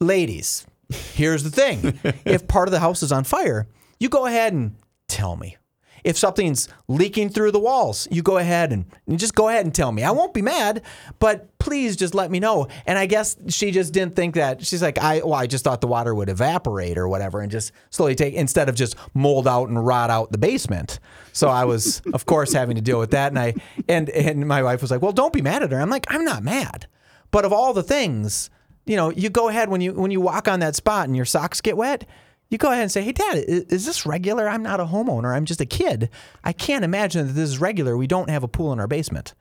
ladies, here's the thing. If part of the house is on fire, you go ahead and tell me. If something's leaking through the walls, you go ahead and, and just go ahead and tell me. I won't be mad, but please just let me know. And I guess she just didn't think that. She's like, I well, I just thought the water would evaporate or whatever and just slowly take, instead of just mold out and rot out the basement. So I was, of course, having to deal with that. And I and and my wife was like, well, don't be mad at her. I'm like, I'm not mad. But of all the things, you know, you go ahead when you when you walk on that spot and your socks get wet, you go ahead and say, hey, Dad, is, is this regular? I'm not a homeowner. I'm just a kid. I can't imagine that this is regular. We don't have a pool in our basement.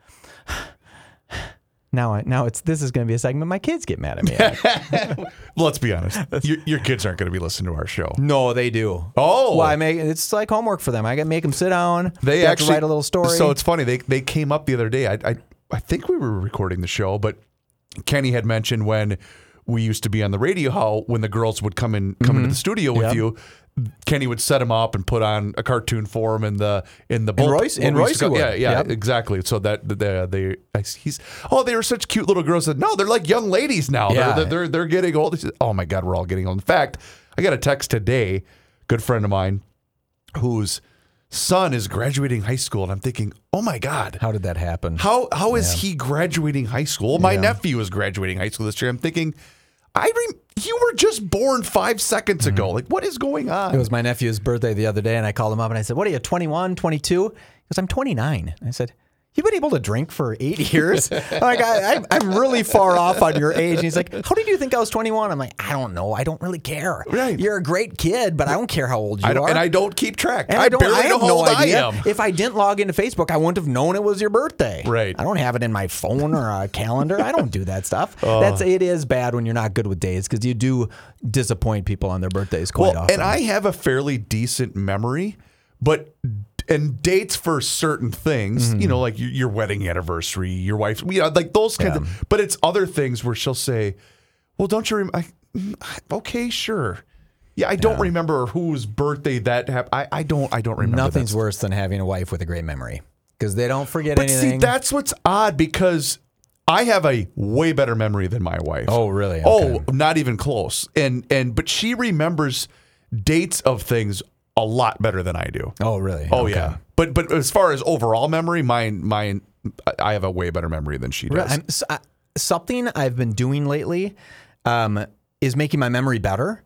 Now, I, now it's this is going to be a segment my kids get mad at me at. Let's be honest. Your, your kids aren't going to be listening to our show. No, they do. Oh. Well, I make, it's like homework for them. I make them sit down. They, they actually have to write a little story. So it's funny. They they came up the other day. I I, I think we were recording the show, but Kenny had mentioned when we used to be on the radio how when the girls would come in come mm-hmm. into the studio with yep. you, Kenny would set them up and put on a cartoon for him in the in the bull. Royce, and Royce go, yeah, yeah, yep. exactly. So that they, they he's oh they were such cute little girls. That, no, they're like young ladies now. Yeah. They're, they're they're getting old. Said, oh my God, we're all getting old. In fact, I got a text today, good friend of mine, whose son is graduating high school, and I'm thinking, oh my God, how did that happen? How how is yeah. he graduating high school? My yeah. nephew is graduating high school this year. I'm thinking, I re- you were just born five seconds mm-hmm. ago. Like, what is going on? It was my nephew's birthday the other day, and I called him up, and I said, what are you, twenty-one, twenty-two? He goes, I'm twenty-nine. I said, you've been able to drink for eight years? Like, I, I, I'm really far off on your age. And he's like, how did you think I was twenty-one? I'm like, I don't know. I don't really care. Right. You're a great kid, but I don't care how old you I are. And I don't keep track. And I, don't, I have no idea. I am. If I didn't log into Facebook, I wouldn't have known it was your birthday. Right. I don't have it in my phone or a calendar. I don't do that stuff. Uh, That's It is bad when you're not good with days because you do disappoint people on their birthdays quite well, often. And I have a fairly decent memory, but... and dates for certain things, mm-hmm. you know, like your wedding anniversary, your wife's, you know, like those kinds yeah. of, but it's other things where she'll say, well, don't you remember? Okay, sure. Yeah, I don't yeah. remember whose birthday that happened. I, I don't, I don't remember. Nothing's worse stuff. Than having a wife with a great memory because they don't forget but anything. See, that's what's odd because I have a way better memory than my wife. Oh, really? Okay. Oh, not even close. And, and, but she remembers dates of things a lot better than I do. Oh, really? Oh, okay. yeah. But but as far as overall memory, mine, mine, I have a way better memory than she does. I'm, so I, something I've been doing lately um, is making my memory better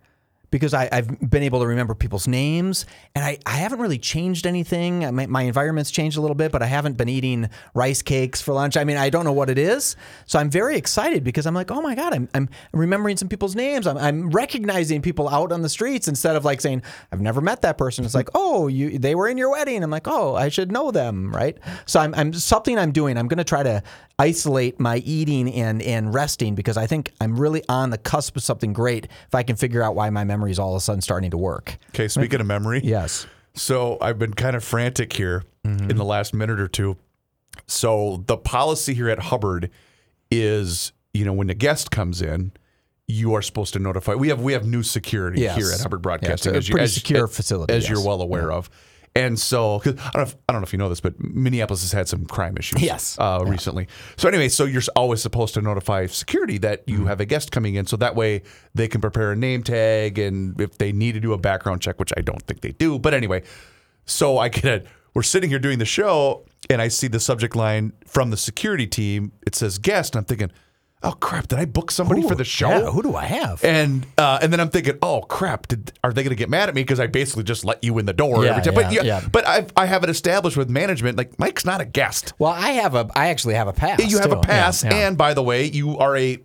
because I, I've been able to remember people's names, and I, I haven't really changed anything. My, my environment's changed a little bit, but I haven't been eating rice cakes for lunch. I mean, I don't know what it is. So I'm very excited because I'm like, oh my God, I'm I'm remembering some people's names. I'm, I'm recognizing people out on the streets instead of like saying, I've never met that person. It's like, oh, you they were in your wedding. I'm like, oh, I should know them, right? So I'm, I'm something I'm doing. I'm going to try to isolate my eating and, and resting because I think I'm really on the cusp of something great if I can figure out why my memory is all of a sudden starting to work. Okay, speaking of memory. Yes. So I've been kind of frantic here mm-hmm. in the last minute or two. So the policy here at Hubbard is, you know, when a guest comes in, you are supposed to notify. We have we have new security yes. here at Hubbard Broadcasting. Yeah, it's a pretty as, secure as, facility. As yes. you're well aware yeah. of. And so, cause I, don't know if, I don't know if you know this, but Minneapolis has had some crime issues yes. uh, yeah. recently. So anyway, so you're always supposed to notify security that you mm-hmm. have a guest coming in. So that way they can prepare a name tag and if they need to do a background check, which I don't think they do. But anyway, so I get a, we're sitting here doing the show and I see the subject line from the security team. It says guest. And I'm thinking, oh, crap, did I book somebody Ooh, for the show? Yeah, who do I have? And uh, and then I'm thinking, oh, crap, did, are they going to get mad at me because I basically just let you in the door yeah, every time? Yeah, but yeah, yeah. but I've, I have it established with management, like, Mike's not a guest. Well, I have a, I actually have a pass. You have too. a pass, yeah, yeah. and by the way, you are a,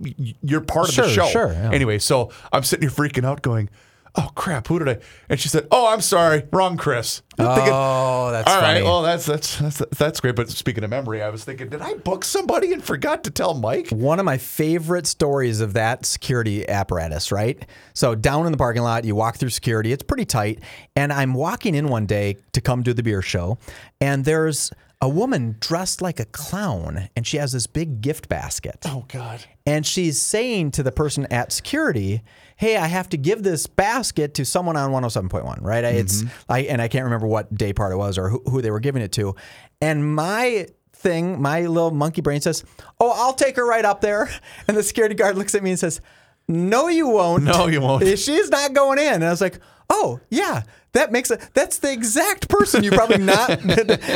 you're part of sure, the show. Sure, yeah. Anyway, so I'm sitting here freaking out going, oh, crap, who did I? And she said, oh, I'm sorry, wrong Chris. I'm oh, thinking, that's all funny. Right, well, that's, that's that's that's great. But speaking of memory, I was thinking, did I book somebody and forgot to tell Mike? One of my favorite stories of that security apparatus, right? So down in the parking lot, you walk through security. It's pretty tight. And I'm walking in one day to come do the beer show, and there's a woman dressed like a clown, and she has this big gift basket. Oh, God. And she's saying to the person at security, hey, I have to give this basket to someone on one oh seven point one, right? Mm-hmm. It's I, And I can't remember what day part it was or who, who they were giving it to. And my thing, my little monkey brain says, oh, I'll take her right up there. And the security guard looks at me and says, no, you won't. No, you won't. She's not going in. And I was like, oh, yeah. That makes a, that's the exact person you probably not,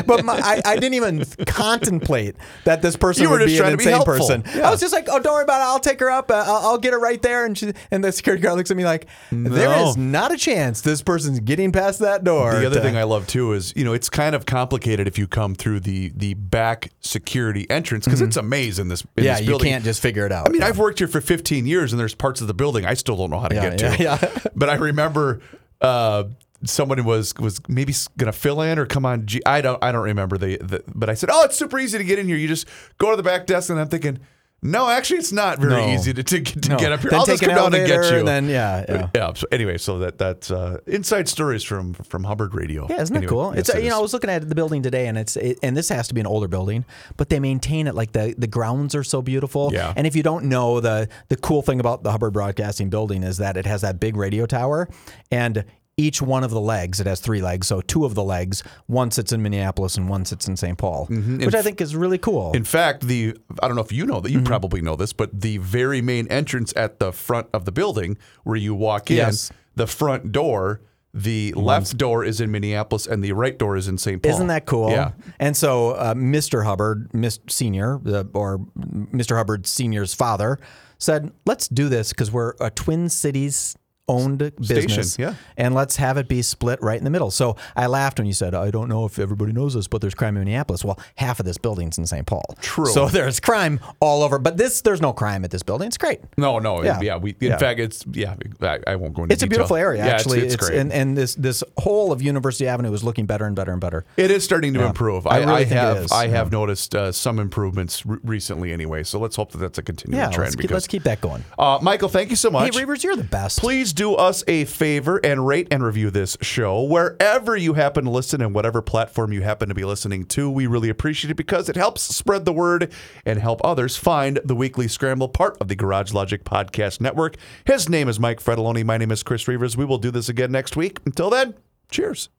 but my, I, I didn't even contemplate that this person would be an insane person. Yeah. I was just like, oh, don't worry about it. I'll take her up. Uh, I'll, I'll get her right there. And she, and the security guard looks at me like, no. There is not a chance this person's getting past that door. The other to, thing I love too is, you know, it's kind of complicated if you come through the the back security entrance because mm-hmm. it's a maze in this, in yeah, this building. Yeah, you can't just figure it out. I mean, yeah. I've worked here for fifteen years and there's parts of the building I still don't know how to yeah, get yeah, to. Yeah. But I remember... Uh, Someone was was maybe going to fill in or come on. G- I don't I don't remember the, the but I said, oh, it's super easy to get in here. You just go to the back desk, and I'm thinking, no, actually, it's not very no. easy to to, to no. get up here. Then I'll just come down and get you. And then yeah, yeah. yeah so anyway, so that that's uh, inside stories from from Hubbard Radio. Yeah, isn't anyway, it cool? Yes, it's it you is. know I was looking at the building today, and it's it, and this has to be an older building, but they maintain it like the the grounds are so beautiful. Yeah. And if you don't know, the the cool thing about the Hubbard Broadcasting Building is that it has that big radio tower, and each one of the legs, it has three legs, so two of the legs, one sits in Minneapolis and one sits in Saint Paul, mm-hmm. which I think is really cool. In fact, the I don't know if you know that, you mm-hmm. probably know this, but the very main entrance at the front of the building where you walk in, yes. the front door, the mm-hmm. left door is in Minneapolis and the right door is in Saint Paul. Isn't that cool? Yeah. And so uh, Mister Hubbard, Mister Senior, uh, or Mister Hubbard Senior's father, said, let's do this because we're a Twin Cities owned business, Station, yeah. and let's have it be split right in the middle. So I laughed when you said, I don't know if everybody knows this, but there's crime in Minneapolis. Well, half of this building's in Saint Paul. True. So there's crime all over, but this there's no crime at this building. It's great. No, no. Yeah. yeah we, in yeah. fact, it's, yeah, I, I won't go into It's detail. A beautiful area, yeah, actually. It's, it's, it's great. And, and this this whole of University Avenue is looking better and better and better. It is starting to yeah. improve. I, I, really I have I have yeah. noticed uh, some improvements re- recently anyway, so let's hope that that's a continuing yeah, trend. Let's keep, because, let's keep that going. Uh, Michael, thank you so much. Hey, Reavers, you're the best. Please do. Do us a favor and rate and review this show wherever you happen to listen and whatever platform you happen to be listening to. We really appreciate it because it helps spread the word and help others find the Weekly Scramble, part of the Garage Logic Podcast Network. His name is Mike Fratelloni. My name is Chris Reavers. We will do this again next week. Until then, cheers.